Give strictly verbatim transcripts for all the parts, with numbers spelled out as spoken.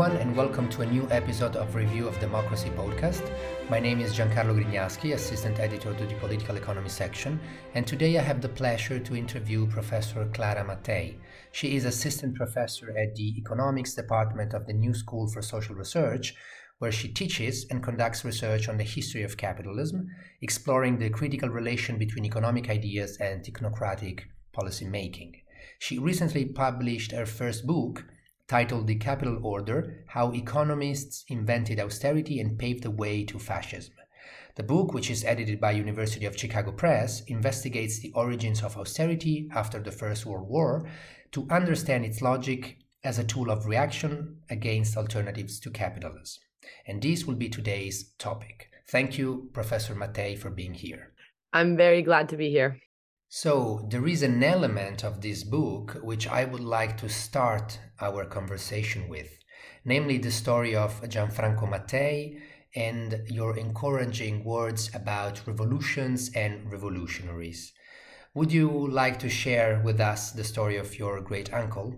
everyone, and welcome to a new episode of Review of Democracy podcast. My name is Giancarlo Grignaschi, assistant editor to the political economy section, and today I have the pleasure to interview Professor Clara Mattei. She is assistant professor at the economics department of the New School for Social Research, where she teaches and conducts research on the history of capitalism, exploring the critical relation between economic ideas and technocratic policy making. She recently published her first book, titled The Capital Order: How Economists Invented Austerity and Paved the Way to Fascism. The book, which is edited by University of Chicago Press, investigates the origins of austerity after the First World War to understand its logic as a tool of reaction against alternatives to capitalism. And this will be today's topic. Thank you, Professor Mattei, for being here. I'm very glad to be here. So there is an element of this book which I would like to start our conversation with, namely the story of Gianfranco Mattei and your encouraging words about revolutions and revolutionaries. Would you like to share with us the story of your great uncle?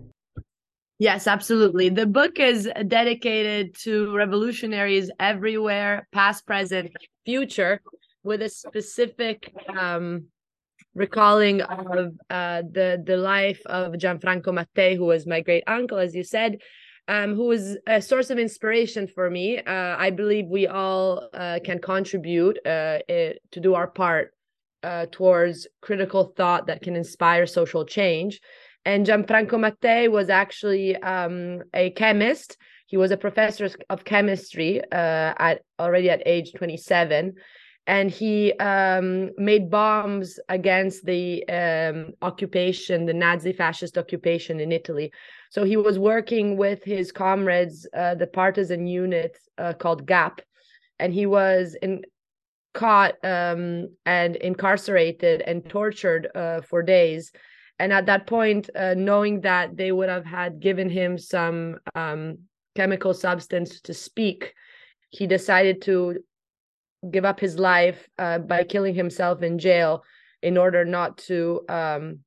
Yes, absolutely. The book is dedicated to revolutionaries everywhere, past, present, future, with a specific um, recalling of uh, the, the life of Gianfranco Mattei, who was my great uncle, as you said, um, who was a source of inspiration for me. Uh, I believe we all uh, can contribute uh, it, to do our part uh, towards critical thought that can inspire social change. And Gianfranco Mattei was actually um, a chemist. He was a professor of chemistry uh, at already at age twenty-seven. And he um, made bombs against the um, occupation, the Nazi fascist occupation in Italy. So he was working with his comrades, uh, the partisan unit uh, called G A P. And he was in, caught um, and incarcerated and tortured uh, for days. And at that point, uh, knowing that they would have had given him some um, chemical substance to speak, he decided to give up his life uh, by killing himself in jail in order not to um,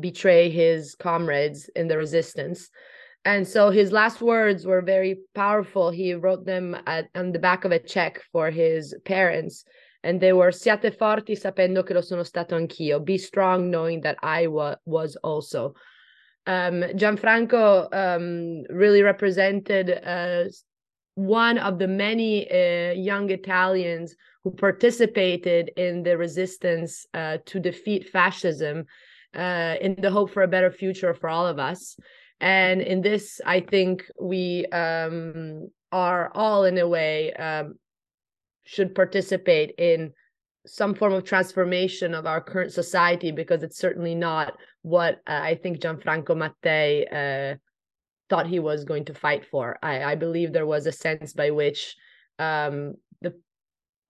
betray his comrades in the resistance. And so his last words were very powerful. He wrote them at, on the back of a check for his parents. And they were, siate forti sapendo che lo sono stato anch'io. Be strong knowing that I wa- was also. Um, Gianfranco um, really represented uh, one of the many uh, young Italians who participated in the resistance uh, to defeat fascism uh, in the hope for a better future for all of us. And in this, I think we um, are all, in a way, um, should participate in some form of transformation of our current society, because it's certainly not what uh, I think Gianfranco Mattei uh, thought he was going to fight for. I, I believe there was a sense by which um, the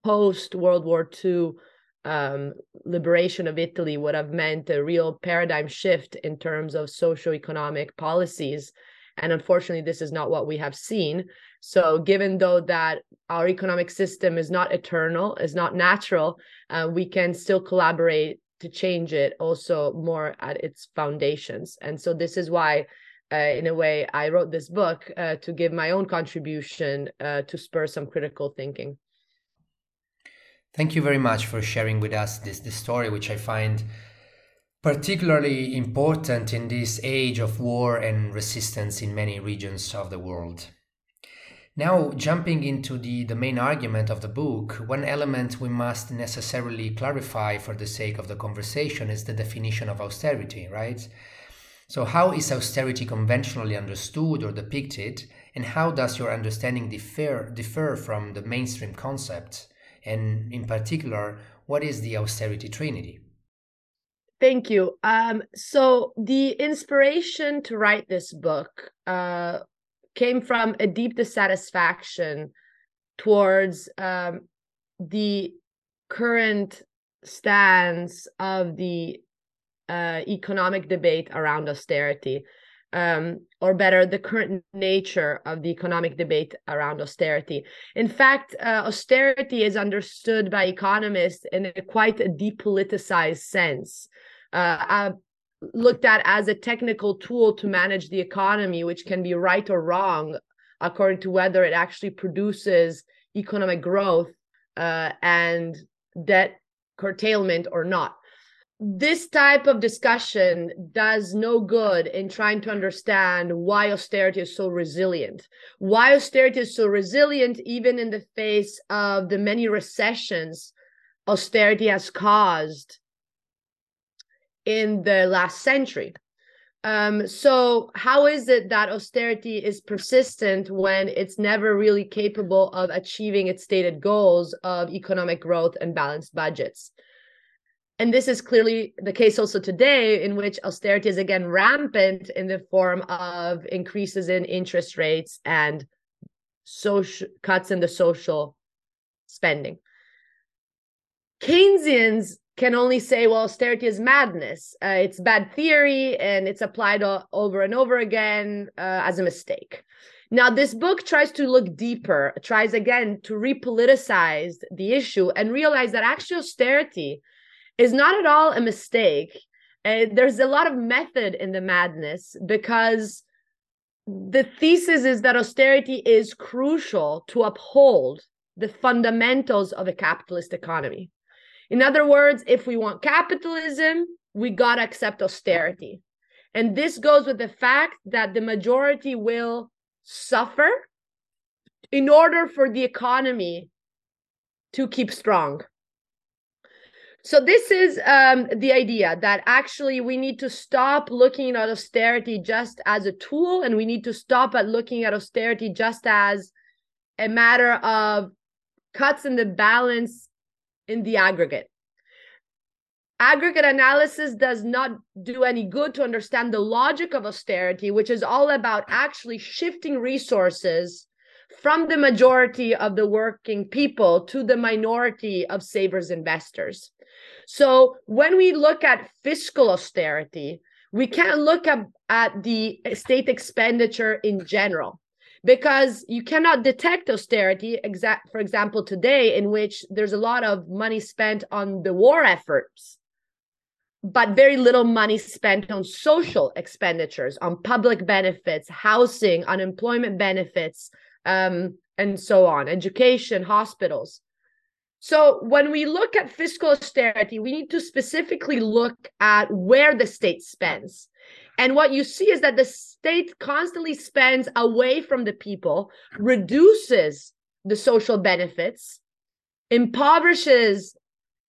post-World War Two um, liberation of Italy would have meant a real paradigm shift in terms of socioeconomic policies. And unfortunately, this is not what we have seen. So given though that our economic system is not eternal, is not natural, uh, we can still collaborate to change it also more at its foundations. And so this is why Uh, in a way, I wrote this book uh, to give my own contribution uh, to spur some critical thinking. Thank you very much for sharing with us this, this story, which I find particularly important in this age of war and resistance in many regions of the world. Now, jumping into the, the main argument of the book, one element we must necessarily clarify for the sake of the conversation is the definition of austerity, right? So how is austerity conventionally understood or depicted, and how does your understanding differ, differ from the mainstream concept? And in particular, what is the austerity trinity? Thank you. Um, so the inspiration to write this book uh, came from a deep dissatisfaction towards um, the current stance of the Uh, economic debate around austerity, um, or better, the current nature of the economic debate around austerity. In fact, uh, austerity is understood by economists in a quite a depoliticized sense, uh, looked at as a technical tool to manage the economy, which can be right or wrong according to whether it actually produces economic growth uh, and debt curtailment or not. This type of discussion does no good in trying to understand why austerity is so resilient, why austerity is so resilient even in the face of the many recessions austerity has caused in the last century. Um, so how is it that austerity is persistent when it's never really capable of achieving its stated goals of economic growth and balanced budgets? And this is clearly the case also today, in which austerity is again rampant in the form of increases in interest rates and social cuts in the social spending. Keynesians can only say, well, austerity is madness. Uh, it's bad theory, and it's applied o- over and over again uh, as a mistake. Now, this book tries to look deeper, tries again to repoliticize the issue and realize that actually austerity is not at all a mistake. Uh, there's a lot of method in the madness, because the thesis is that austerity is crucial to uphold the fundamentals of a capitalist economy. In other words, if we want capitalism, we gotta accept austerity. And this goes with the fact that the majority will suffer in order for the economy to keep strong. So this is um, the idea that actually we need to stop looking at austerity just as a tool, and we need to stop at looking at austerity just as a matter of cuts in the balance in the aggregate. Aggregate analysis does not do any good to understand the logic of austerity, which is all about actually shifting resources from the majority of the working people to the minority of savers investors. So when we look at fiscal austerity, we can't look at, at the state expenditure in general, because you cannot detect austerity, exact, for example, today, in which there's a lot of money spent on the war efforts, but very little money spent on social expenditures, on public benefits, housing, unemployment benefits, um, and so on, education, hospitals. So when we look at fiscal austerity, we need to specifically look at where the state spends. And what you see is that the state constantly spends away from the people, reduces the social benefits, impoverishes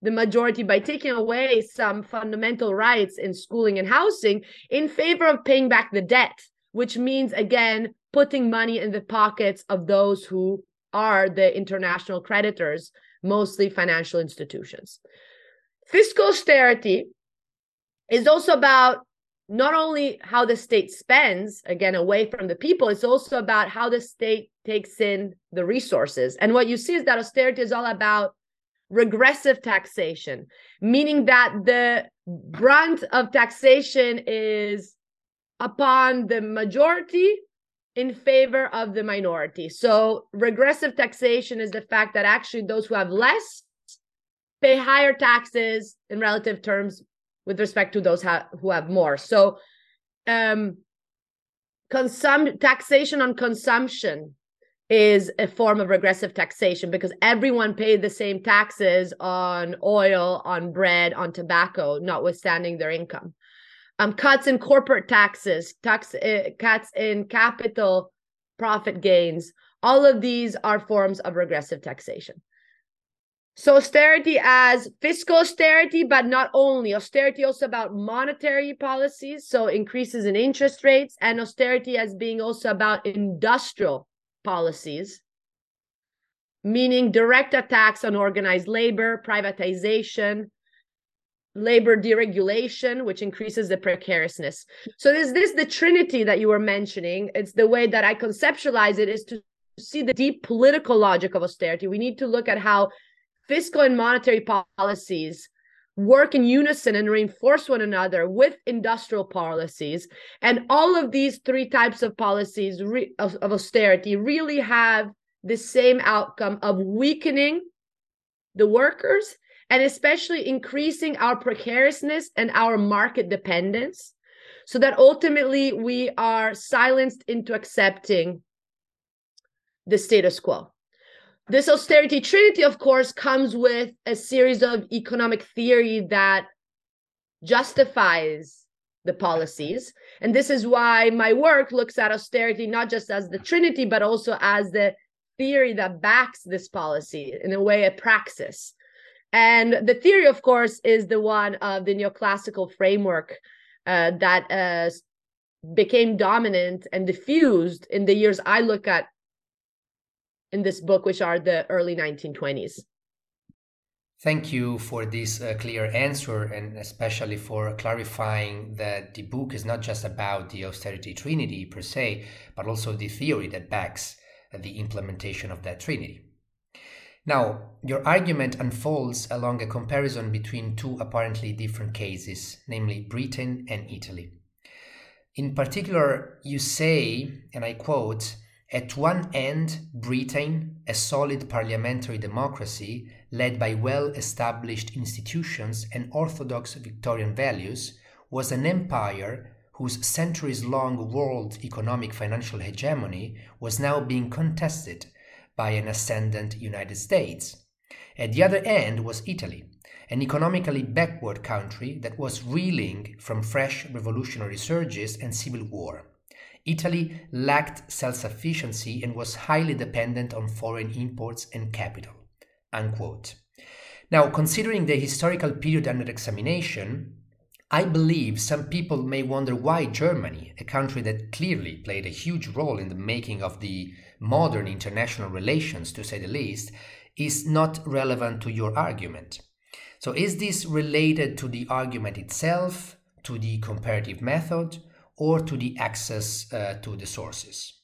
the majority by taking away some fundamental rights in schooling and housing in favor of paying back the debt, which means, again, putting money in the pockets of those who are the international creditors, mostly financial institutions. Fiscal austerity is also about not only how the state spends, again, away from the people, it's also about how the state takes in the resources. And what you see is that austerity is all about regressive taxation, meaning that the brunt of taxation is upon the majority in favor of the minority. So regressive taxation is the fact that actually those who have less pay higher taxes in relative terms with respect to those ha- who have more. So um, consum- taxation on consumption is a form of regressive taxation, because everyone paid the same taxes on oil, on bread, on tobacco, notwithstanding their income. Um, cuts in corporate taxes, tax uh, cuts in capital profit gains, all of these are forms of regressive taxation. So austerity as fiscal austerity, but not only. Austerity also about monetary policies, so increases in interest rates, and austerity as being also about industrial policies, meaning direct attacks on organized labor, privatization, labor deregulation, which increases the precariousness. So is this the trinity that you were mentioning? It's the way that I conceptualize it, is to see the deep political logic of austerity. We need to look at how fiscal and monetary policies work in unison and reinforce one another with industrial policies. And all of these three types of policies re- of, of austerity really have the same outcome of weakening the workers, and especially increasing our precariousness and our market dependence, so that ultimately we are silenced into accepting the status quo. This austerity trinity, of course, comes with a series of economic theory that justifies the policies. And this is why my work looks at austerity not just as the trinity, but also as the theory that backs this policy, in a way, a praxis. And the theory, of course, is the one of the neoclassical framework uh, that uh, became dominant and diffused in the years I look at in this book, which are the early nineteen twenties. Thank you for this uh, clear answer, and especially for clarifying that the book is not just about the austerity trinity per se, but also the theory that backs the implementation of that trinity. Now, your argument unfolds along a comparison between two apparently different cases, namely Britain and Italy. In particular, you say, and I quote, "At one end, Britain, a solid parliamentary democracy led by well-established institutions and orthodox Victorian values, was an empire whose centuries-long world economic financial hegemony was now being contested by an ascendant United States. At the other end was Italy, an economically backward country that was reeling from fresh revolutionary surges and civil war. Italy lacked self-sufficiency and was highly dependent on foreign imports and capital." Unquote. Now, considering the historical period under examination, I believe some people may wonder why Germany, a country that clearly played a huge role in the making of the modern international relations, to say the least, is not relevant to your argument. So is this related to the argument itself, to the comparative method, or to the access uh, to the sources?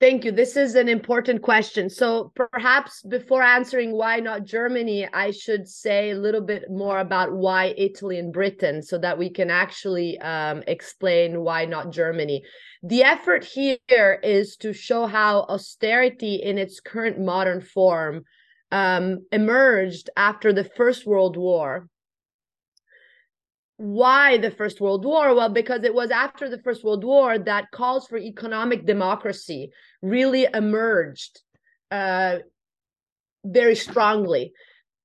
Thank you. This is an important question. So perhaps before answering why not Germany, I should say a little bit more about why Italy and Britain, so that we can actually um, explain why not Germany. The effort here is to show how austerity in its current modern form um, emerged after the First World War. Why the First World War? Well, because it was after the First World War that calls for economic democracy really emerged uh, very strongly.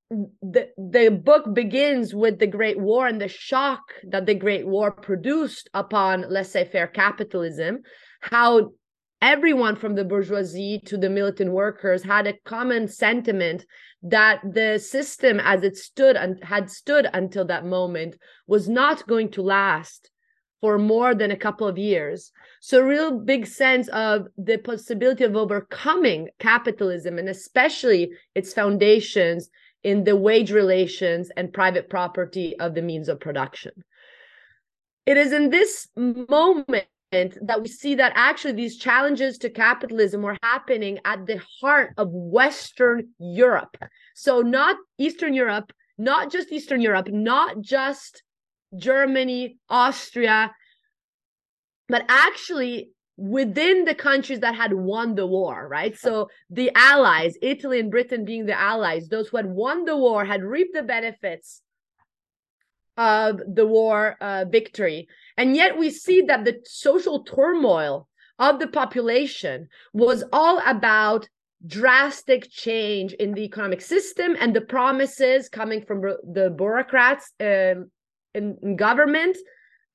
The, the book begins with the Great War and the shock that the Great War produced upon laissez-faire capitalism, how everyone from the bourgeoisie to the militant workers had a common sentiment that the system as it stood and had stood until that moment was not going to last for more than a couple of years. So a real big sense of the possibility of overcoming capitalism, and especially its foundations in the wage relations and private property of the means of production. It is in this moment that we see that actually these challenges to capitalism were happening at the heart of Western Europe. So not Eastern Europe, not just Eastern Europe, not just Germany, Austria, but actually within the countries that had won the war, right? So the allies, Italy and Britain being the allies, those who had won the war had reaped the benefits of the war uh, victory. And yet we see that the social turmoil of the population was all about drastic change in the economic system and the promises coming from the bureaucrats um, in, in government,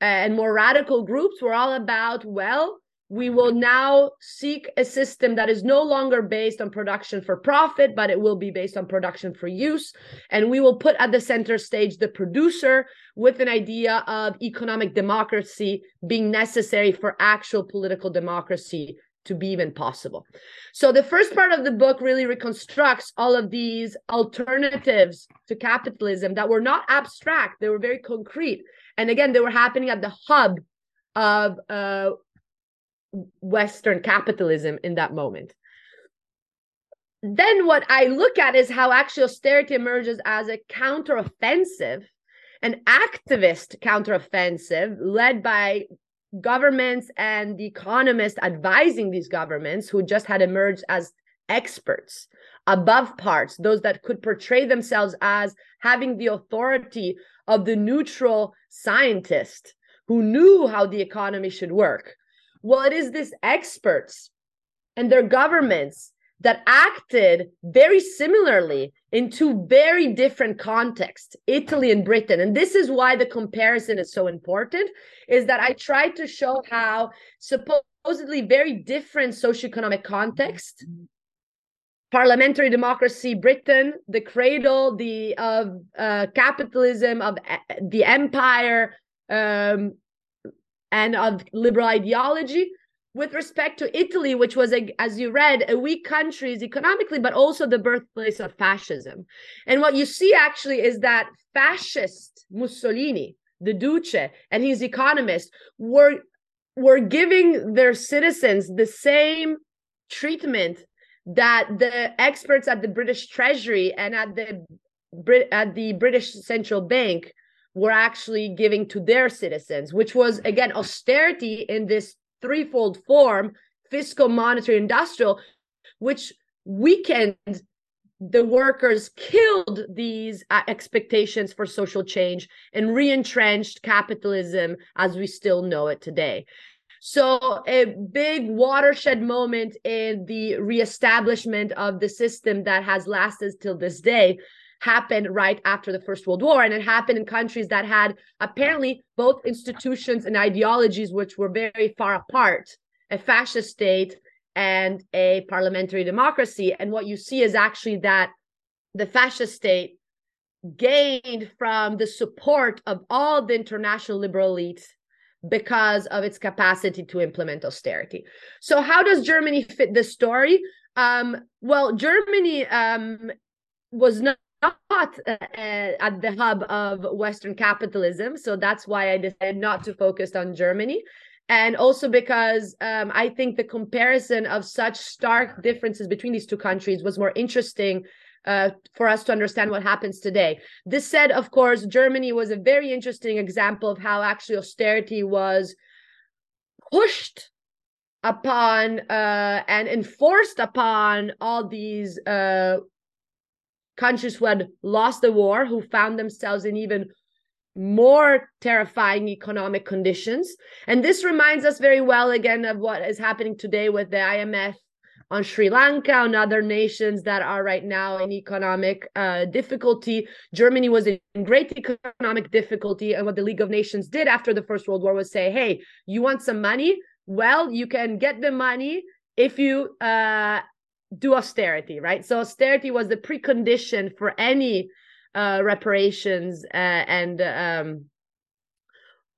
and more radical groups were all about, well, we will now seek a system that is no longer based on production for profit, but it will be based on production for use. And we will put at the center stage the producer, with an idea of economic democracy being necessary for actual political democracy to be even possible. So the first part of the book really reconstructs all of these alternatives to capitalism that were not abstract, they were very concrete. And again, they were happening at the hub of uh, Western capitalism in that moment. Then what I look at is how actually austerity emerges as a counteroffensive, an activist counteroffensive led by governments and the economists advising these governments, who just had emerged as experts, above parts, those that could portray themselves as having the authority of the neutral scientist who knew how the economy should work. Well, it is these experts and their governments that acted very similarly in two very different contexts, Italy and Britain. And this is why the comparison is so important, is that I tried to show how supposedly very different socioeconomic context, parliamentary democracy, Britain, the cradle the of uh, capitalism, of the empire, um, and of liberal ideology, with respect to Italy, which was, a, as you read, a weak country economically, but also the birthplace of fascism. And what you see actually is that fascist Mussolini, the Duce, and his economists were, were giving their citizens the same treatment that the experts at the British Treasury and at the, at the British Central Bank were actually giving to their citizens, which was, again, austerity in this threefold form: fiscal, monetary, industrial, which weakened the workers, killed these uh, expectations for social change, and re-entrenched capitalism as we still know it today. So a big watershed moment in the reestablishment of the system that has lasted till this day happened right after the First World War, and it happened in countries that had apparently both institutions and ideologies which were very far apart, a fascist state and a parliamentary democracy. And what you see is actually that the fascist state gained from the support of all the international liberal elites because of its capacity to implement austerity. So how does Germany fit this story? Um, well, Germany um, was not not uh, at the hub of Western capitalism. So that's why I decided not to focus on Germany. And also because um, I think the comparison of such stark differences between these two countries was more interesting uh, for us to understand what happens today. This said, of course, Germany was a very interesting example of how actually austerity was pushed upon uh, and enforced upon all these uh countries who had lost the war, who found themselves in even more terrifying economic conditions. And this reminds us very well, again, of what is happening today with the I M F on Sri Lanka and other nations that are right now in economic uh, difficulty. Germany was in great economic difficulty. And what the League of Nations did after the First World War was say, hey, you want some money? Well, you can get the money if you... Uh, do austerity, right? So austerity was the precondition for any uh, reparations uh, and um,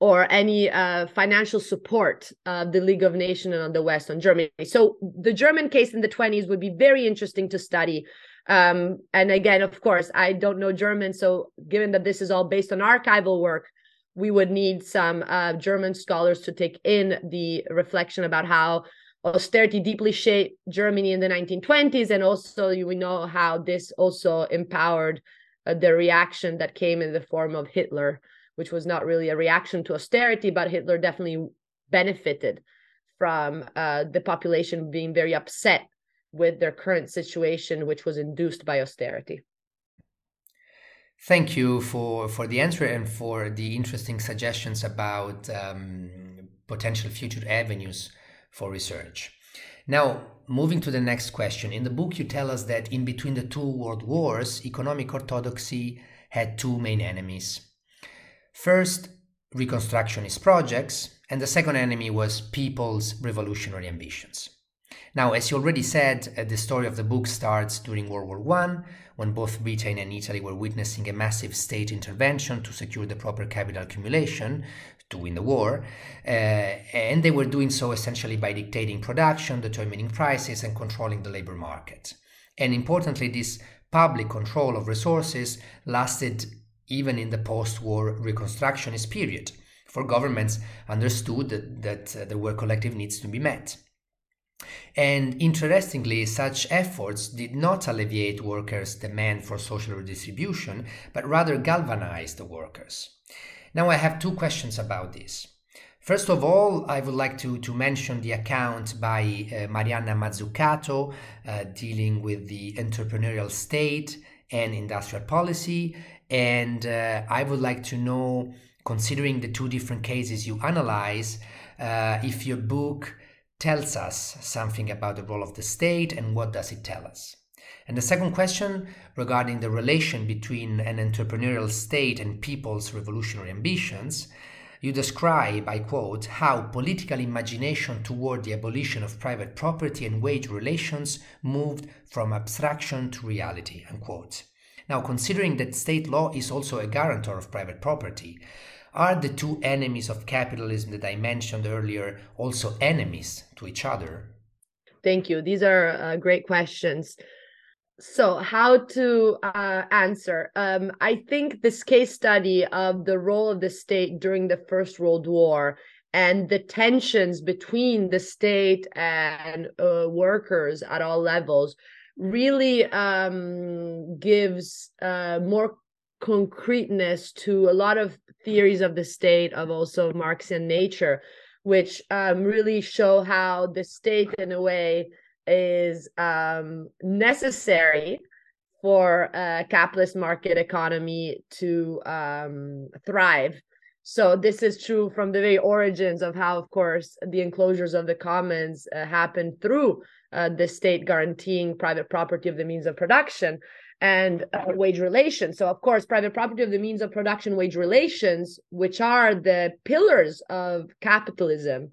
or any uh, financial support of the League of Nations and on the West on Germany. So the German case in the twenties would be very interesting to study. Um, and again, of course, I don't know German. So given that this is all based on archival work, we would need some uh, German scholars to take in the reflection about how austerity deeply shaped Germany in the nineteen twenties, and also we know how this also empowered uh, the reaction that came in the form of Hitler, which was not really a reaction to austerity, but Hitler definitely benefited from uh, the population being very upset with their current situation, which was induced by austerity. Thank you for, for the answer and for the interesting suggestions about um, potential future avenues for research. Now, moving to the next question. In the book, you tell us that in between the two world wars, economic orthodoxy had two main enemies. First, reconstructionist projects, and the second enemy was people's revolutionary ambitions. Now, as you already said, the story of the book starts during World War One, when both Britain and Italy were witnessing a massive state intervention to secure the proper capital accumulation to win the war, uh, and they were doing so essentially by dictating production, determining prices, and controlling the labor market. And importantly, this public control of resources lasted even in the post-war reconstructionist period, for governments understood that, that uh, there were collective needs to be met. And interestingly, such efforts did not alleviate workers' demand for social redistribution, but rather galvanized the workers. Now, I have two questions about this. First of all, I would like to, to mention the account by uh, Mariana Mazzucato uh, dealing with the entrepreneurial state and industrial policy. And uh, I would like to know, considering the two different cases you analyze, uh, if your book tells us something about the role of the state and what does it tell us. And the second question, regarding the relation between an entrepreneurial state and people's revolutionary ambitions, you describe, I quote, how political imagination toward the abolition of private property and wage relations moved from abstraction to reality, unquote. Now, considering that state law is also a guarantor of private property, are the two enemies of capitalism that I mentioned earlier also enemies to each other? Thank you. These are uh, great questions. So how to uh, answer? Um, I think this case study of the role of the state during the First World War and the tensions between the state and uh, workers at all levels really um, gives uh, more concreteness to a lot of theories of the state, of also Marxian nature, which um, really show how the state, in a way, is um, necessary for a capitalist market economy to um, thrive. So this is true from the very origins of how, of course, the enclosures of the commons uh, happened through uh, the state guaranteeing private property of the means of production and uh, wage relations. So, of course, private property of the means of production, wage relations, which are the pillars of capitalism,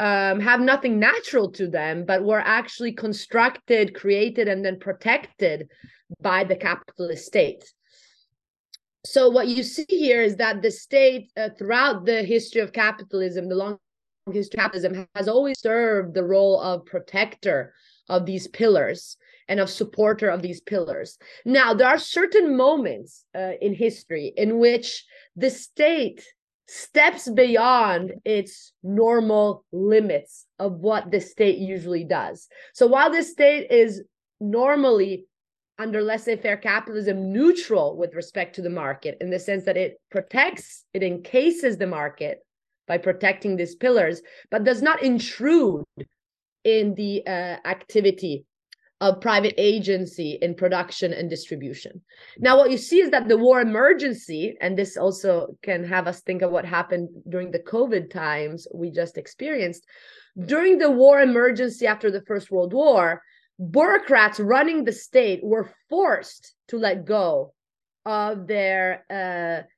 Um, have nothing natural to them, but were actually constructed, created, and then protected by the capitalist state. So what you see here is that the state, uh, throughout the history of capitalism, the long history of capitalism, has always served the role of protector of these pillars and of supporter of these pillars. Now, there are certain moments uh, in history in which the state steps beyond its normal limits of what the state usually does. So while the state is normally, under laissez-faire capitalism, neutral with respect to the market, in the sense that it protects, it encases the market by protecting these pillars, but does not intrude in the uh, activity of private agency in production and distribution. Now, what you see is that the war emergency, and this also can have us think of what happened during the COVID times we just experienced. During the war emergency after the First World War, bureaucrats running the state were forced to let go of their uh,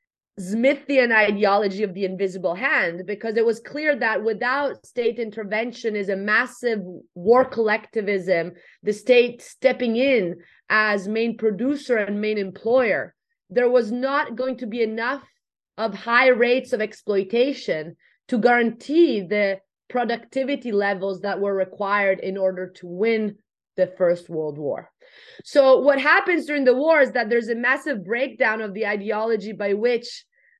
Smithian ideology of the invisible hand, because it was clear that without state intervention is a massive war collectivism, the state stepping in as main producer and main employer, there was not going to be enough of high rates of exploitation to guarantee the productivity levels that were required in order to win the First World War. So what happens during the war is that there's a massive breakdown of the ideology by which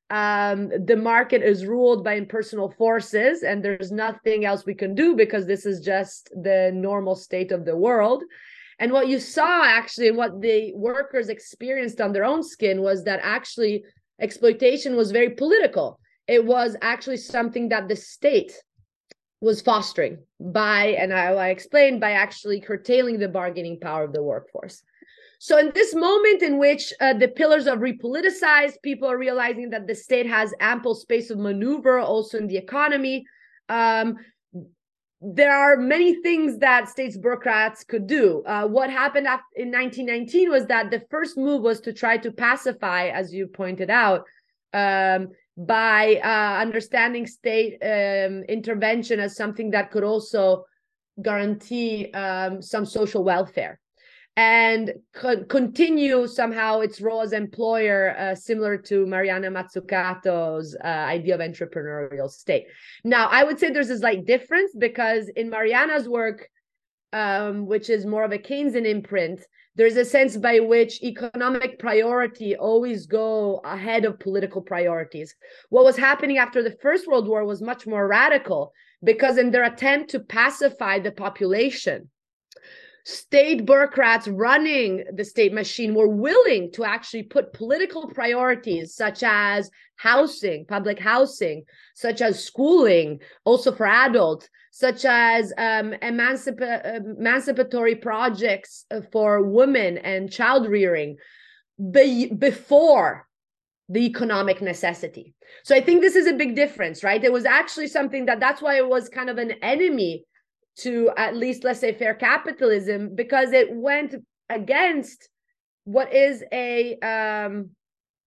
um, the market is ruled by impersonal forces, and there's nothing else we can do because this is just the normal state of the world. And what you saw actually, what the workers experienced on their own skin, was that actually exploitation was very political. It was actually something that the state was fostering by, and I, I explained, by actually curtailing the bargaining power of the workforce. So in this moment in which uh, the pillars are repoliticized, people are realizing that the state has ample space of maneuver also in the economy. Um, there are many things that states bureaucrats could do. Uh, what happened after, in nineteen nineteen was that the first move was to try to pacify, as you pointed out, um, by uh, understanding state um, intervention as something that could also guarantee um, some social welfare and co- continue somehow its role as employer, uh, similar to Mariana Mazzucato's uh, idea of entrepreneurial state. Now, I would say there's a slight difference, because in Mariana's work, um, which is more of a Keynesian imprint, there's a sense by which economic priority always go ahead of political priorities. What was happening after the First World War was much more radical, because in their attempt to pacify the population, state bureaucrats running the state machine were willing to actually put political priorities such as housing, public housing, such as schooling, also for adults, such as um, emancip- emancipatory projects for women and child rearing be- before the economic necessity. So I think this is a big difference, right? It was actually something that that's why it was kind of an enemy to at least, let's say, fair capitalism, because it went against what is a um,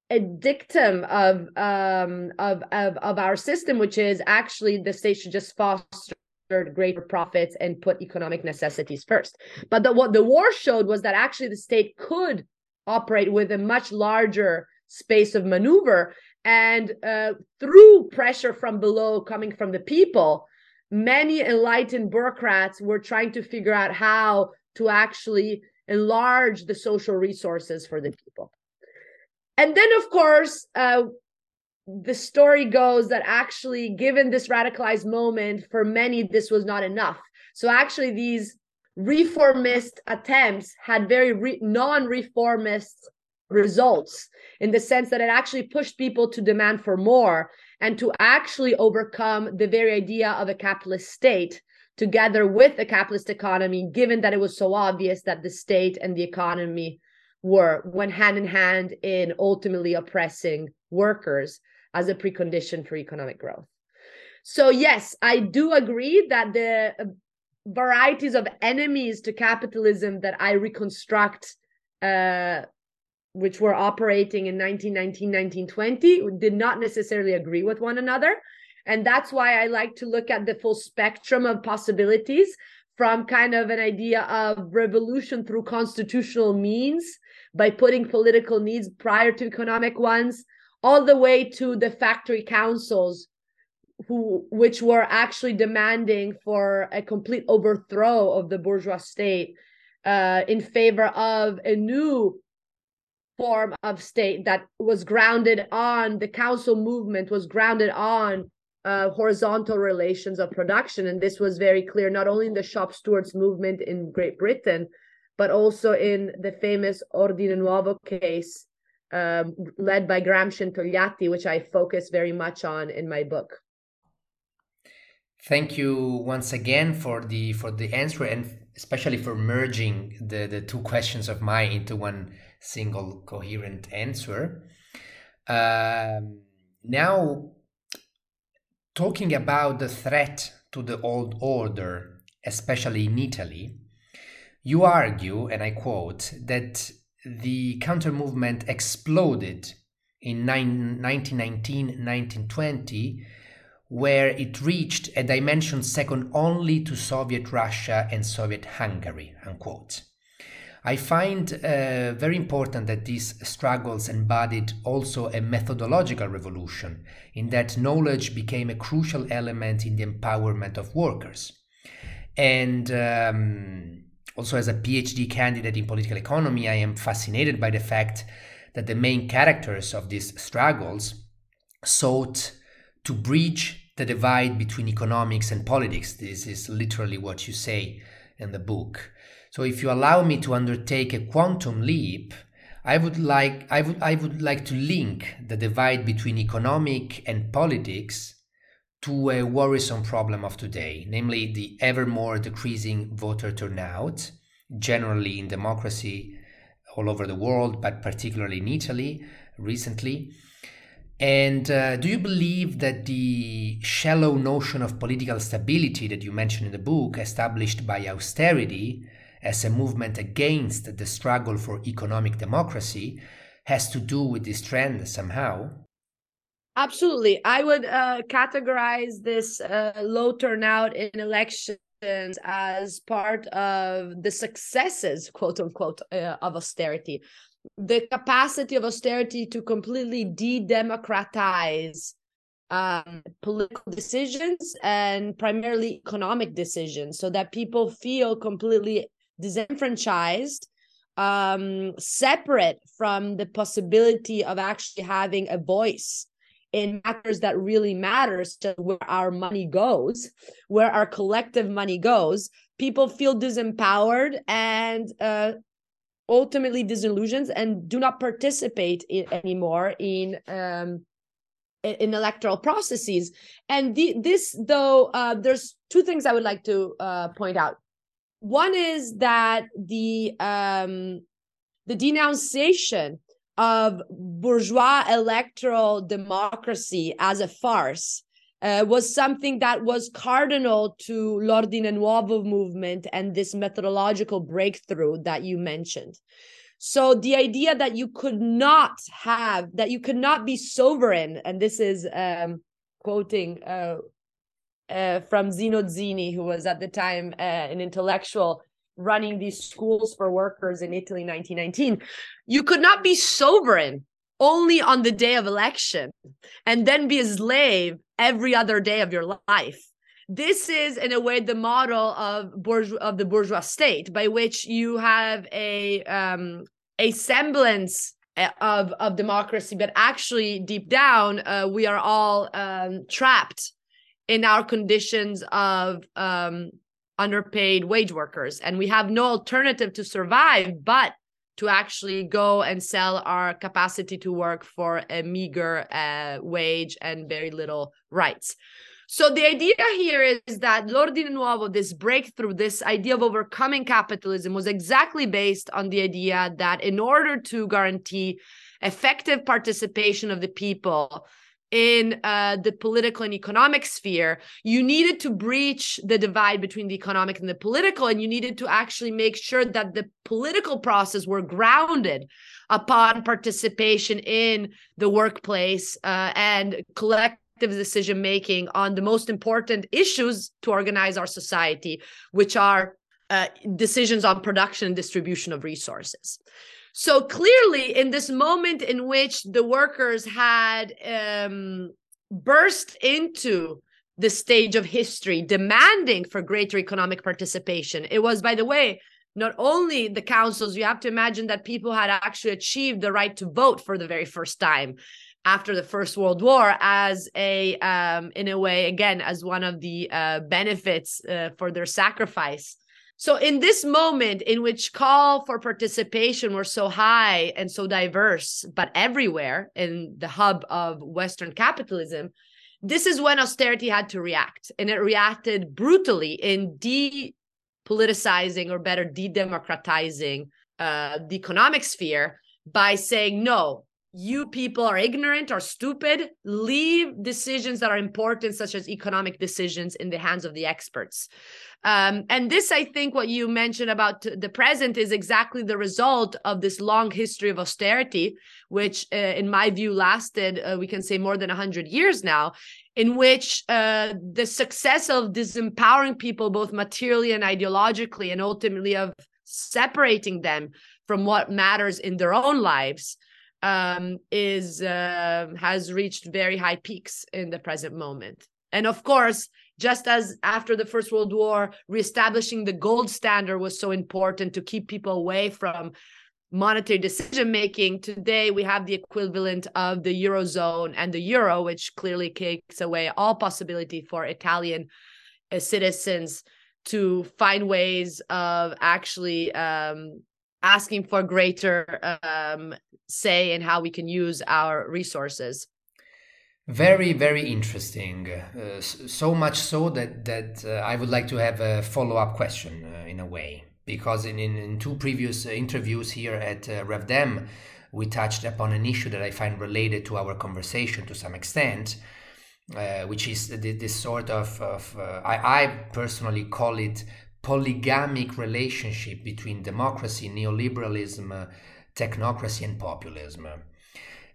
a dictum of, um, of of of our system, which is actually the state should just foster greater profits and put economic necessities first. But the, what the war showed was that actually the state could operate with a much larger space of maneuver, and uh, through pressure from below coming from the people, many enlightened bureaucrats were trying to figure out how to actually enlarge the social resources for the people. And then, of course, uh, the story goes that actually, given this radicalized moment, for many, this was not enough. So actually, these reformist attempts had very re- non-reformist results, in the sense that it actually pushed people to demand for more and to actually overcome the very idea of a capitalist state together with a capitalist economy, given that it was so obvious that the state and the economy were went hand in hand in ultimately oppressing workers as a precondition for economic growth. So yes, I do agree that the varieties of enemies to capitalism that I reconstruct, uh, which were operating in nineteen nineteen, nineteen twenty, did not necessarily agree with one another. And that's why I like to look at the full spectrum of possibilities, from kind of an idea of revolution through constitutional means by putting political needs prior to economic ones, all the way to the factory councils, who which were actually demanding for a complete overthrow of the bourgeois state uh, in favor of a new form of state that was grounded on the council movement, was grounded on Uh, horizontal relations of production. And this was very clear, not only in the shop stewards movement in Great Britain, but also in the famous Ordine Nuovo case um, led by Gramsci and Togliatti, which I focus very much on in my book. Thank you once again for the for the answer, and especially for merging the, the two questions of mine into one single coherent answer. Uh, now, talking about the threat to the old order, especially in Italy, you argue, and I quote, that the counter-movement exploded in nineteen nineteen, nineteen twenty, where it reached a dimension second only to Soviet Russia and Soviet Hungary, unquote. I find uh, very important that these struggles embodied also a methodological revolution, in that knowledge became a crucial element in the empowerment of workers. And um, also, as a PhD candidate in political economy, I am fascinated by the fact that the main characters of these struggles sought to bridge the divide between economics and politics. This is literally what you say in the book. So if you allow me to undertake a quantum leap, I would like I would I would like to link the divide between economic and politics to a worrisome problem of today, namely the ever more decreasing voter turnout, generally in democracy all over the world, but particularly in Italy recently. And uh, do you believe that the shallow notion of political stability that you mentioned in the book, established by austerity as a movement against the struggle for economic democracy, has to do with this trend somehow? Absolutely. I would uh, categorize this uh, low turnout in elections as part of the successes, quote unquote, uh, of austerity. The capacity of austerity to completely de-democratize um, political decisions, and primarily economic decisions, so that people feel completely disenfranchised, um, separate from the possibility of actually having a voice in matters that really matter, such as where our money goes, where our collective money goes. People feel disempowered and uh, ultimately disillusioned, and do not participate in, anymore in um, in electoral processes. And the, this, though, uh, there's two things I would like to uh, point out. One is that the um, the denunciation of bourgeois electoral democracy as a farce uh, was something that was cardinal to L'Ordine Nuovo movement and this methodological breakthrough that you mentioned. So the idea that you could not have, that you could not be sovereign, and this is um, quoting uh, uh, from Zino Zini, who was at the time uh, an intellectual running these schools for workers in Italy in nineteen nineteen, you could not be sovereign only on the day of election and then be a slave every other day of your life. This is, in a way, the model of bourgeois, of the bourgeois state, by which you have a um, a semblance of of democracy, but actually, deep down, uh, we are all um, trapped in our conditions of um, underpaid wage workers, and we have no alternative to survive but to actually go and sell our capacity to work for a meager uh, wage and very little rights. So the idea here is that L'Ordine Nuovo, this breakthrough, this idea of overcoming capitalism, was exactly based on the idea that in order to guarantee effective participation of the people in uh, the political and economic sphere, you needed to breach the divide between the economic and the political, and you needed to actually make sure that the political process were grounded upon participation in the workplace uh, and collective decision making on the most important issues to organize our society, which are uh, decisions on production and distribution of resources. So clearly, in this moment in which the workers had um, burst into the stage of history, demanding for greater economic participation, it was, by the way, not only the councils. You have to imagine that people had actually achieved the right to vote for the very first time after the First World War, as a, um, in a way, again, as one of the uh, benefits uh, for their sacrifice. So in this moment in which call for participation were so high and so diverse, but everywhere in the hub of Western capitalism, this is when austerity had to react. And it reacted brutally in de-politicizing, or better, de-democratizing uh, the economic sphere by saying, no, you people are ignorant or stupid. Leave decisions that are important, such as economic decisions, in the hands of the experts. Um, and this, I think, what you mentioned about the present is exactly the result of this long history of austerity, which, uh, in my view, lasted, uh, we can say, more than one hundred years now, in which uh, the success of disempowering people, both materially and ideologically, and ultimately of separating them from what matters in their own lives, um is uh, has reached very high peaks in the present moment. And of course, just as after the First World War, reestablishing the gold standard was so important to keep people away from monetary decision making, today we have the equivalent of the Eurozone and the euro, which clearly takes away all possibility for Italian uh, citizens to find ways of actually um asking for greater um, say in how we can use our resources. Very, very interesting. Uh, so much so that that uh, I would like to have a follow-up question uh, in a way, because in, in, in two previous interviews here at uh, RevDem, we touched upon an issue that I find related to our conversation to some extent, uh, which is this sort of, of uh, I, I personally call it polygamic relationship between democracy, neoliberalism, uh, technocracy, and populism.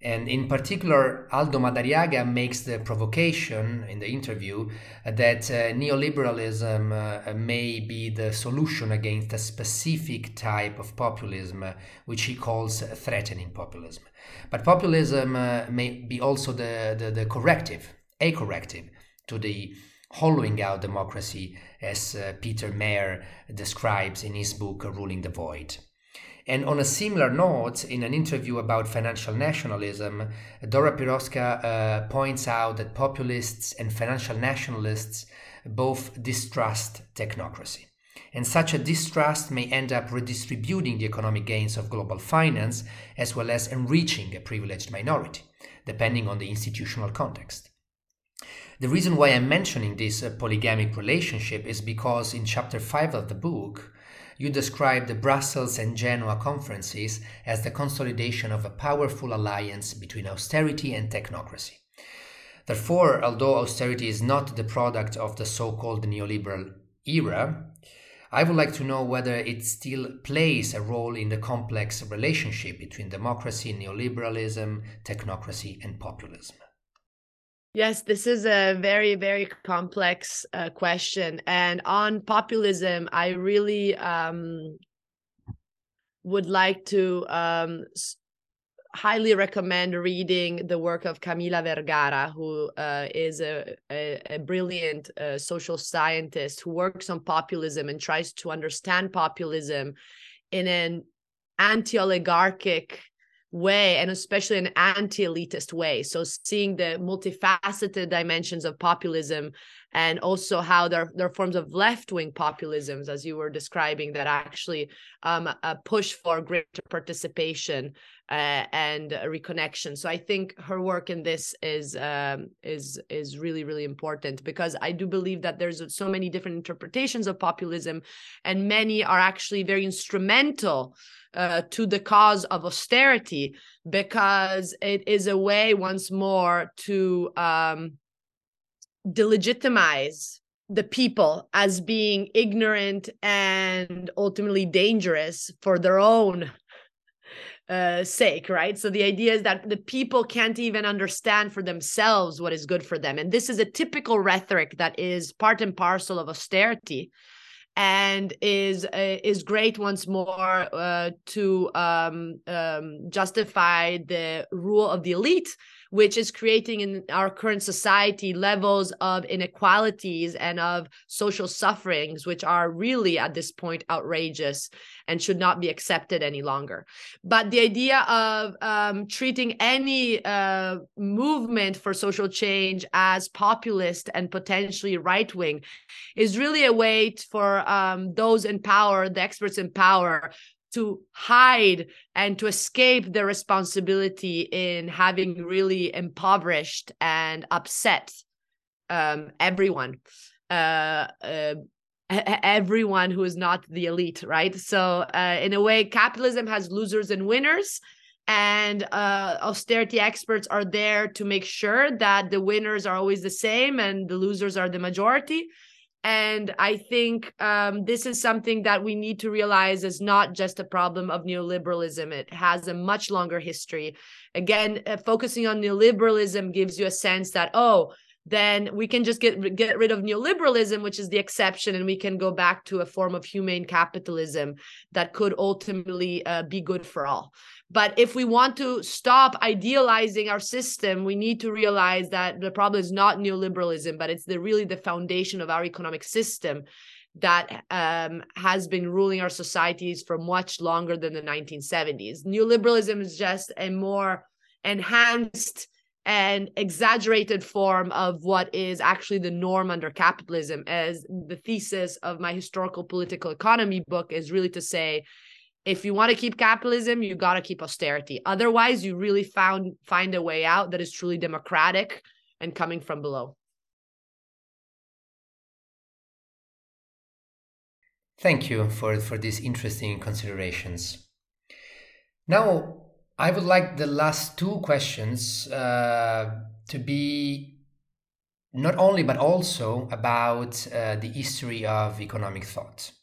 And in particular, Aldo Madariaga makes the provocation in the interview that uh, neoliberalism uh, may be the solution against a specific type of populism, uh, which he calls threatening populism. But populism uh, may be also the, the, the corrective, a corrective to the hollowing out democracy, as uh, Peter Mayer describes in his book Ruling the Void. And on a similar note, in an interview about financial nationalism, Dora Piroska uh, points out that populists and financial nationalists both distrust technocracy. And such a distrust may end up redistributing the economic gains of global finance, as well as enriching a privileged minority, depending on the institutional context. The reason why I'm mentioning this uh, polygamic relationship is because in chapter five of the book, you describe the Brussels and Genoa conferences as the consolidation of a powerful alliance between austerity and technocracy. Therefore, although austerity is not the product of the so-called neoliberal era, I would like to know whether it still plays a role in the complex relationship between democracy, neoliberalism, technocracy, and populism. Yes, this is a very, very complex uh, question. And on populism, I really um, would like to um, highly recommend reading the work of Camila Vergara, who uh, is a, a, a brilliant uh, social scientist who works on populism and tries to understand populism in an anti-oligarchic way, and especially an anti-elitist way. So seeing the multifaceted dimensions of populism, and also how there, there are forms of left-wing populisms, as you were describing, that actually um, uh, push for greater participation uh, and uh, reconnection. So I think her work in this is um, is is really, really important, because I do believe that there's so many different interpretations of populism, and many are actually very instrumental Uh, to the cause of austerity, because it is a way once more to um, delegitimize the people as being ignorant and ultimately dangerous for their own uh, sake, right? So the idea is that the people can't even understand for themselves what is good for them. And this is a typical rhetoric that is part and parcel of austerity, and is uh, is great once more uh, to um, um, justify the rule of the elite, which is creating in our current society levels of inequalities and of social sufferings, which are really at this point outrageous and should not be accepted any longer. But the idea of um, treating any uh, movement for social change as populist and potentially right-wing is really a way for um, those in power, the experts in power, to hide and to escape their responsibility in having really impoverished and upset um, everyone, uh, uh, everyone who is not the elite, right? So uh, in a way, capitalism has losers and winners, and uh, austerity experts are there to make sure that the winners are always the same and the losers are the majority. And I think um, this is something that we need to realize is not just a problem of neoliberalism. It has a much longer history. Again, uh, focusing on neoliberalism gives you a sense that, oh, then we can just get, get rid of neoliberalism, which is the exception, and we can go back to a form of humane capitalism that could ultimately uh, be good for all. But if we want to stop idealizing our system, we need to realize that the problem is not neoliberalism, but it's the really the foundation of our economic system that um, has been ruling our societies for much longer than the nineteen seventies. Neoliberalism is just a more enhanced and exaggerated form of what is actually the norm under capitalism. As the thesis of my historical political economy book is really to say, if you want to keep capitalism, you got to keep austerity. Otherwise, you really found find a way out that is truly democratic and coming from below. Thank you for, for these interesting considerations. Now, I would like the last two questions uh, to be not only but also about uh, the history of economic thought,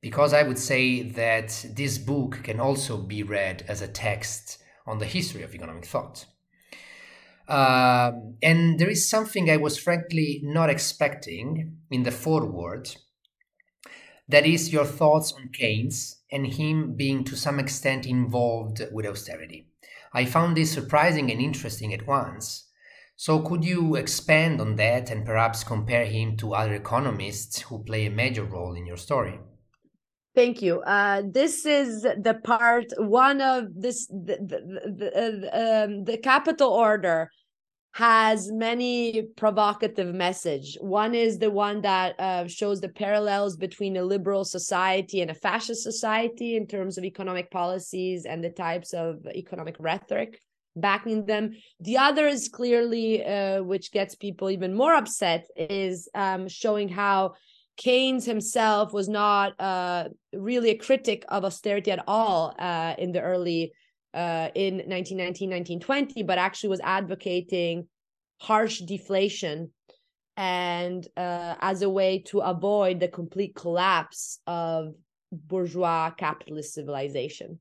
because I would say that this book can also be read as a text on the history of economic thought. Uh, and there is something I was frankly not expecting in the foreword, that is your thoughts on Keynes and him being to some extent involved with austerity. I found this surprising and interesting at once. So could you expand on that and perhaps compare him to other economists who play a major role in your story? Thank you. Uh, this is the part one of this, the, the, the, um, the Capital Order has many provocative message. One is the one that uh, shows the parallels between a liberal society and a fascist society in terms of economic policies and the types of economic rhetoric backing them. The other is clearly, uh, which gets people even more upset, is um, showing how Keynes himself was not uh, really a critic of austerity at all uh, in the early Uh, in nineteen nineteen, nineteen twenty, but actually was advocating harsh deflation and uh, as a way to avoid the complete collapse of bourgeois capitalist civilization.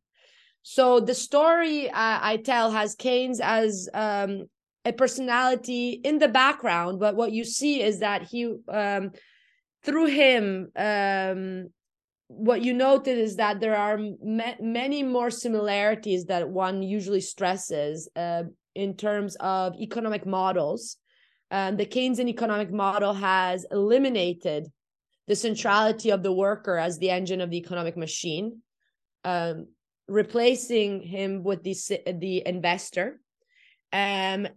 So the story I, I tell has Keynes as um, a personality in the background, but what you see is that he, um, through him, um, what you noted is that there are ma- many more similarities that one usually stresses uh, in terms of economic models. Um, the Keynesian economic model has eliminated the centrality of the worker as the engine of the economic machine, um, replacing him with the, the investor. Um,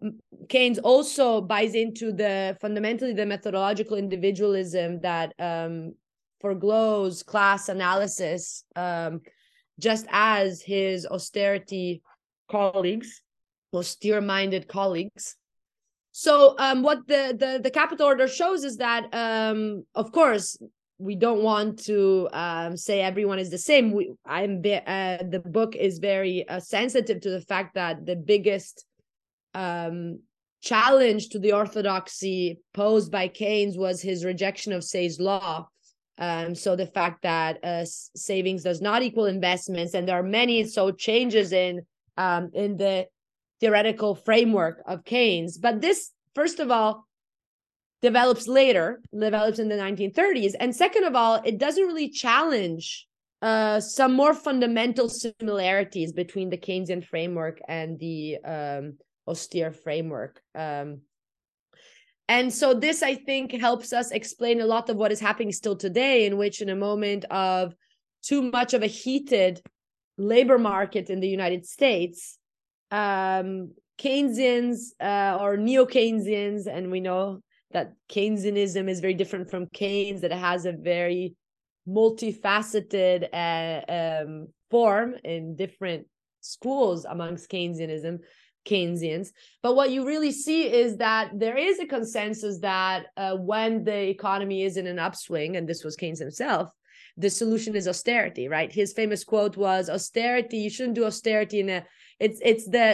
Keynes also buys into the fundamentally the methodological individualism that um, forgoes class analysis, um, just as his austerity colleagues, austere-minded colleagues. So um, what the, the, the capital order shows is that, um, of course, we don't want to um, say everyone is the same. We, I'm be- uh, the book is very uh, sensitive to the fact that the biggest um, challenge to the orthodoxy posed by Keynes was his rejection of Say's law. Um, so the fact that uh, savings does not equal investments, and there are many so changes in um, in the theoretical framework of Keynes. But this, first of all, develops later, develops in the nineteen thirties. And second of all, it doesn't really challenge uh, some more fundamental similarities between the Keynesian framework and the um, austere framework. Um, and so this, I think, helps us explain a lot of what is happening still today, in which in a moment of too much of a heated labor market in the United States, Um, Keynesians uh, or neo-Keynesians, and we know that Keynesianism is very different from Keynes, that it has a very multifaceted uh, um, form in different schools amongst Keynesianism, Keynesians. But what you really see is that there is a consensus that uh, when the economy is in an upswing, and this was Keynes himself, the solution is austerity, right? His famous quote was, austerity, you shouldn't do austerity in a, it's it's the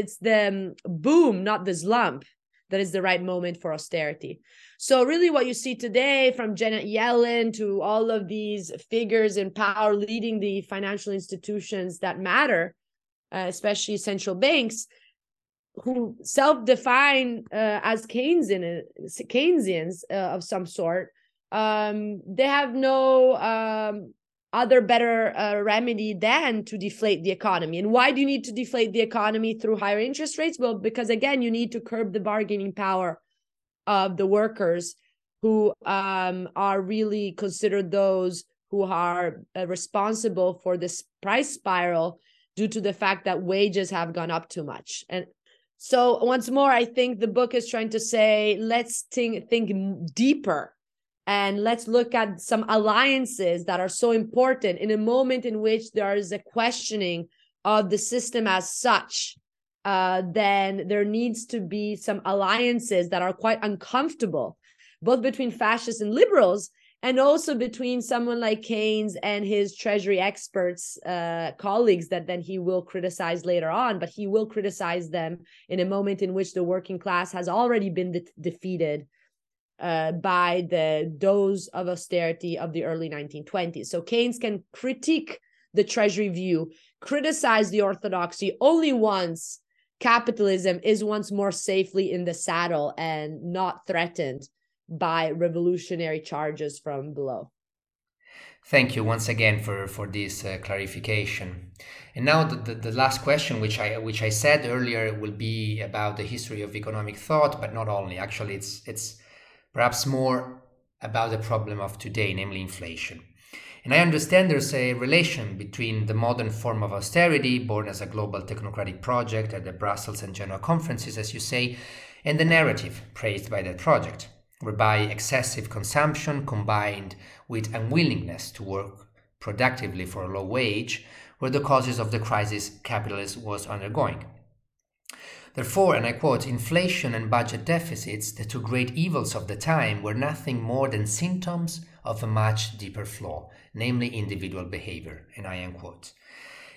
it's the boom, not the slump, that is the right moment for austerity. So really what you see today, from Janet Yellen to all of these figures in power leading the financial institutions that matter, uh, especially central banks, who self-define uh, as Keynesian, Keynesians uh, of some sort, Um, they have no um, other better uh, remedy than to deflate the economy. And why do you need to deflate the economy through higher interest rates? Well, because again, you need to curb the bargaining power of the workers, who um, are really considered those who are uh, responsible for this price spiral due to the fact that wages have gone up too much. And so once more, I think the book is trying to say, let's think, think deeper. And let's look at some alliances that are so important in a moment in which there is a questioning of the system as such. Uh, then there needs to be some alliances that are quite uncomfortable, both between fascists and liberals, and also between someone like Keynes and his treasury experts, uh, colleagues that then he will criticize later on, but he will criticize them in a moment in which the working class has already been de- defeated. Uh, by the dose of austerity of the early nineteen twenties. So Keynes can critique the treasury view, criticize the orthodoxy only once capitalism is once more safely in the saddle and not threatened by revolutionary charges from below. Thank you once again for, for this uh, clarification. And now the, the, the last question, which I which I said earlier, will be about the history of economic thought, but not only. Actually, it's it's perhaps more about the problem of today, namely inflation. And I understand there's a relation between the modern form of austerity, born as a global technocratic project at the Brussels and Genoa conferences, as you say, and the narrative praised by that project, whereby excessive consumption combined with unwillingness to work productively for a low wage were the causes of the crisis capitalism was undergoing. Therefore, and I quote, inflation and budget deficits, the two great evils of the time, were nothing more than symptoms of a much deeper flaw, namely individual behavior, and I end quote.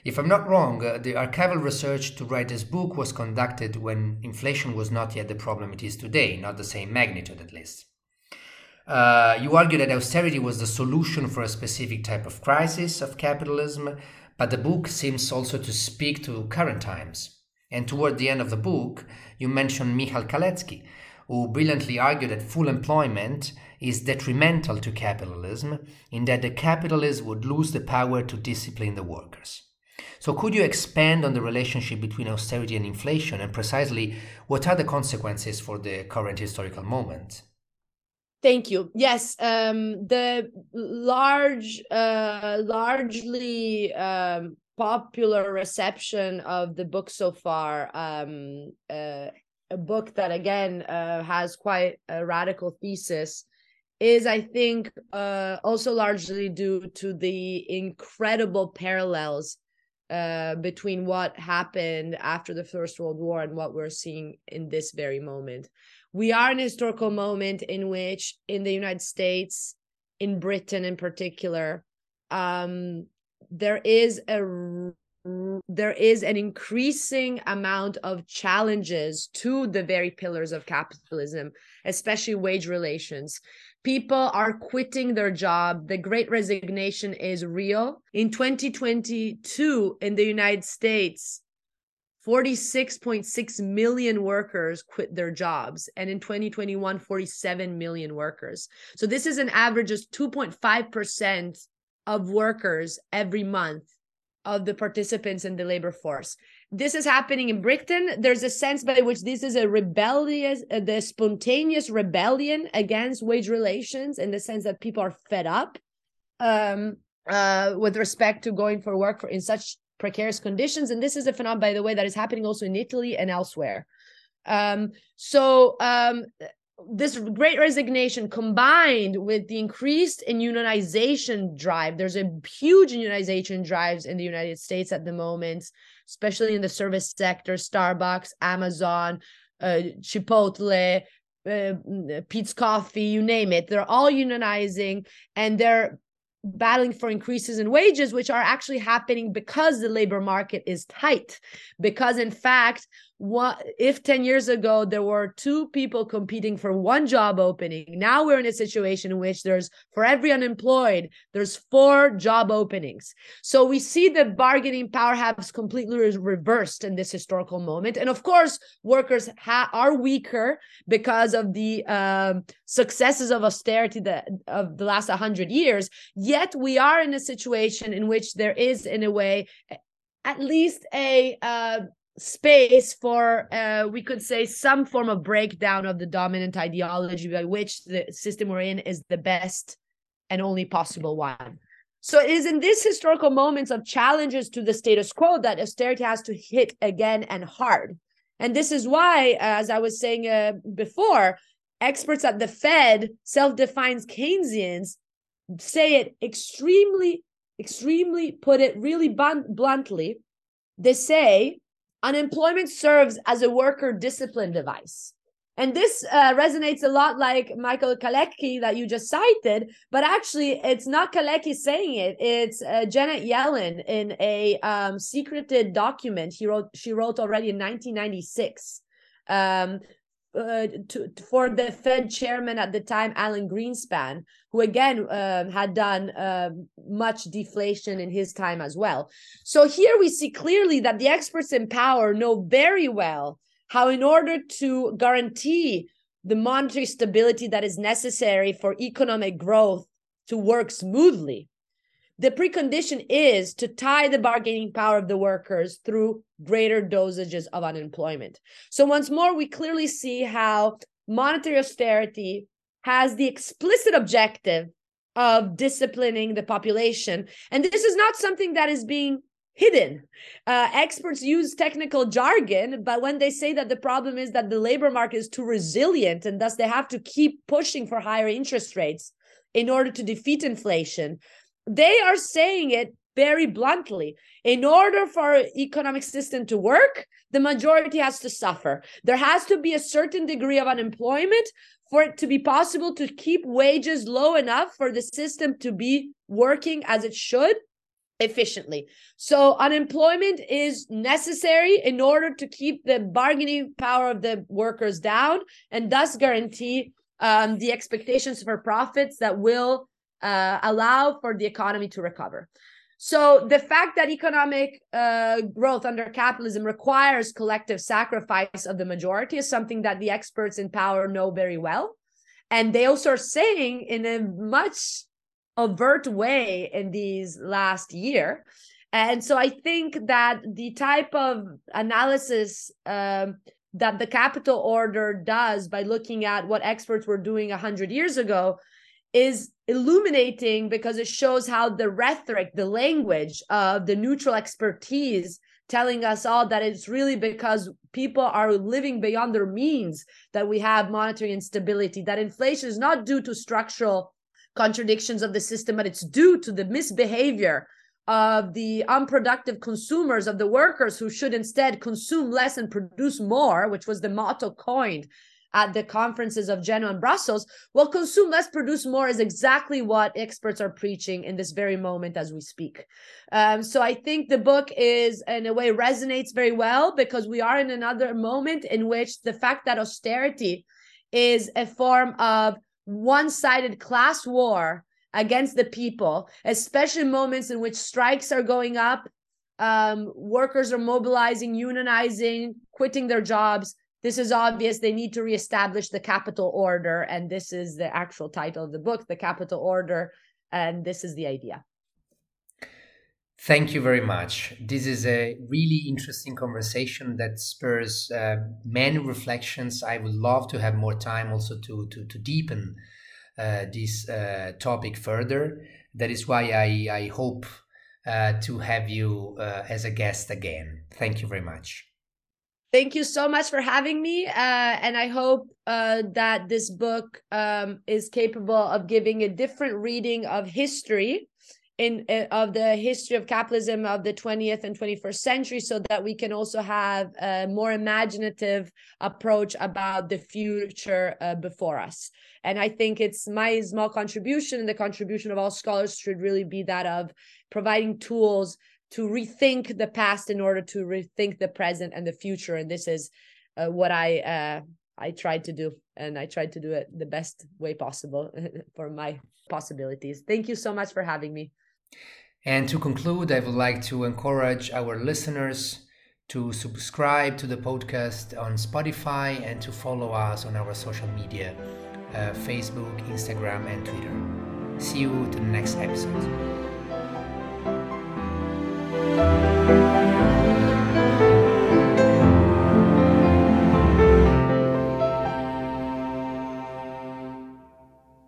If I'm not wrong, the archival research to write this book was conducted when inflation was not yet the problem it is today, not the same magnitude at least. Uh, you argue that austerity was the solution for a specific type of crisis of capitalism, but the book seems also to speak to current times. And toward the end of the book, you mention Michal Kalecki, who brilliantly argued that full employment is detrimental to capitalism, in that the capitalists would lose the power to discipline the workers. So could you expand on the relationship between austerity and inflation, and precisely what are the consequences for the current historical moment? Thank you. Yes, um, the large, uh, largely um, popular reception of the book so far, um, uh, a book that again uh, has quite a radical thesis, is, I think, uh, also largely due to the incredible parallels uh, between what happened after the First World War and what we're seeing in this very moment. We are in a historical moment in which, in the United States, in Britain in particular, um, there is a there is an increasing amount of challenges to the very pillars of capitalism, especially wage relations. People are quitting their job. The Great Resignation is real. In twenty twenty-two, in the United States, forty-six point six million workers quit their jobs. And in twenty twenty-one, forty-seven million workers. So this is an average of two point five percent of workers every month of the participants in the labor force. This is happening in Britain. There's a sense by which this is a rebellious, uh, the spontaneous rebellion against wage relations, in the sense that people are fed up um, uh, with respect to going for work for, in such precarious conditions. And this is a phenomenon, by the way, that is happening also in Italy and elsewhere. Um, so um, this Great Resignation, combined with the increased unionization drive — there's a huge unionization drives in the United States at the moment, especially in the service sector, Starbucks, Amazon, uh, Chipotle, uh, Pete's Coffee, you name it. They're all unionizing, and they're battling for increases in wages, which are actually happening because the labor market is tight. Because in fact, what if ten years ago there were two people competing for one job opening, now we're in a situation in which there's, for every unemployed, there's four job openings. So we see the bargaining power has completely reversed in this historical moment. And of course, workers ha are weaker because of the um, successes of austerity that, of the last one hundred years. Yet we are in a situation in which there is, in a way, at least a uh, space for, uh, we could say, some form of breakdown of the dominant ideology by which the system we're in is the best and only possible one. So it is in these historical moments of challenges to the status quo that austerity has to hit again and hard. And this is why, as I was saying uh, before, experts at the Fed, self-defined Keynesians, say it extremely, extremely, put it really bluntly. They say, unemployment serves as a worker discipline device. And this uh, resonates a lot like Michal Kalecki that you just cited, but actually it's not Kalecki saying it, it's uh, Janet Yellen in a um, secreted document he wrote, she wrote already in nineteen ninety-six um, uh, to, for the Fed chairman at the time, Alan Greenspan, who again um, had done uh, much deflation in his time as well. So here we see clearly that the experts in power know very well how, in order to guarantee the monetary stability that is necessary for economic growth to work smoothly, the precondition is to tie the bargaining power of the workers through greater dosages of unemployment. So once more, we clearly see how monetary austerity has the explicit objective of disciplining the population. And this is not something that is being hidden. Uh, experts use technical jargon, but when they say that the problem is that the labor market is too resilient and thus they have to keep pushing for higher interest rates in order to defeat inflation, they are saying it very bluntly. In order for an economic system to work, the majority has to suffer. There has to be a certain degree of unemployment for it to be possible to keep wages low enough for the system to be working as it should, efficiently. So unemployment is necessary in order to keep the bargaining power of the workers down and thus guarantee um, the expectations for profits that will uh, allow for the economy to recover. So the fact that economic uh, growth under capitalism requires collective sacrifice of the majority is something that the experts in power know very well. And they also are saying in a much overt way in these last year. And so I think that the type of analysis um, that the capital order does by looking at what experts were doing one hundred years ago is illuminating, because it shows how the rhetoric, the language of the neutral expertise telling us all that it's really because people are living beyond their means that we have monetary instability, that inflation is not due to structural contradictions of the system, but it's due to the misbehavior of the unproductive consumers, of the workers who should instead consume less and produce more, which was the motto coined at the conferences of Genoa and Brussels. Well, consume less, produce more is exactly what experts are preaching in this very moment as we speak. Um, so I think the book is, in a way, resonates very well, because we are in another moment in which the fact that austerity is a form of one-sided class war against the people, especially moments in which strikes are going up, um, workers are mobilizing, unionizing, quitting their jobs. This is obvious. They need to reestablish the capital order. And this is the actual title of the book, The Capital Order. And this is the idea. Thank you very much. This is a really interesting conversation that spurs uh, many reflections. I would love to have more time also to, to, to deepen uh, this uh, topic further. That is why I, I hope uh, to have you uh, as a guest again. Thank you very much. Thank you so much for having me. Uh, and I hope uh, that this book um, is capable of giving a different reading of history, in uh, of the history of capitalism of the twentieth and twenty-first century, so that we can also have a more imaginative approach about the future uh, before us. And I think it's my small contribution, and the contribution of all scholars should really be that of providing tools to rethink the past in order to rethink the present and the future. And this is uh, what I uh, I tried to do, and I tried to do it the best way possible for my possibilities. Thank you so much for having me. And to conclude, I would like to encourage our listeners to subscribe to the podcast on Spotify and to follow us on our social media, uh, Facebook, Instagram, and Twitter. See you to the next episode.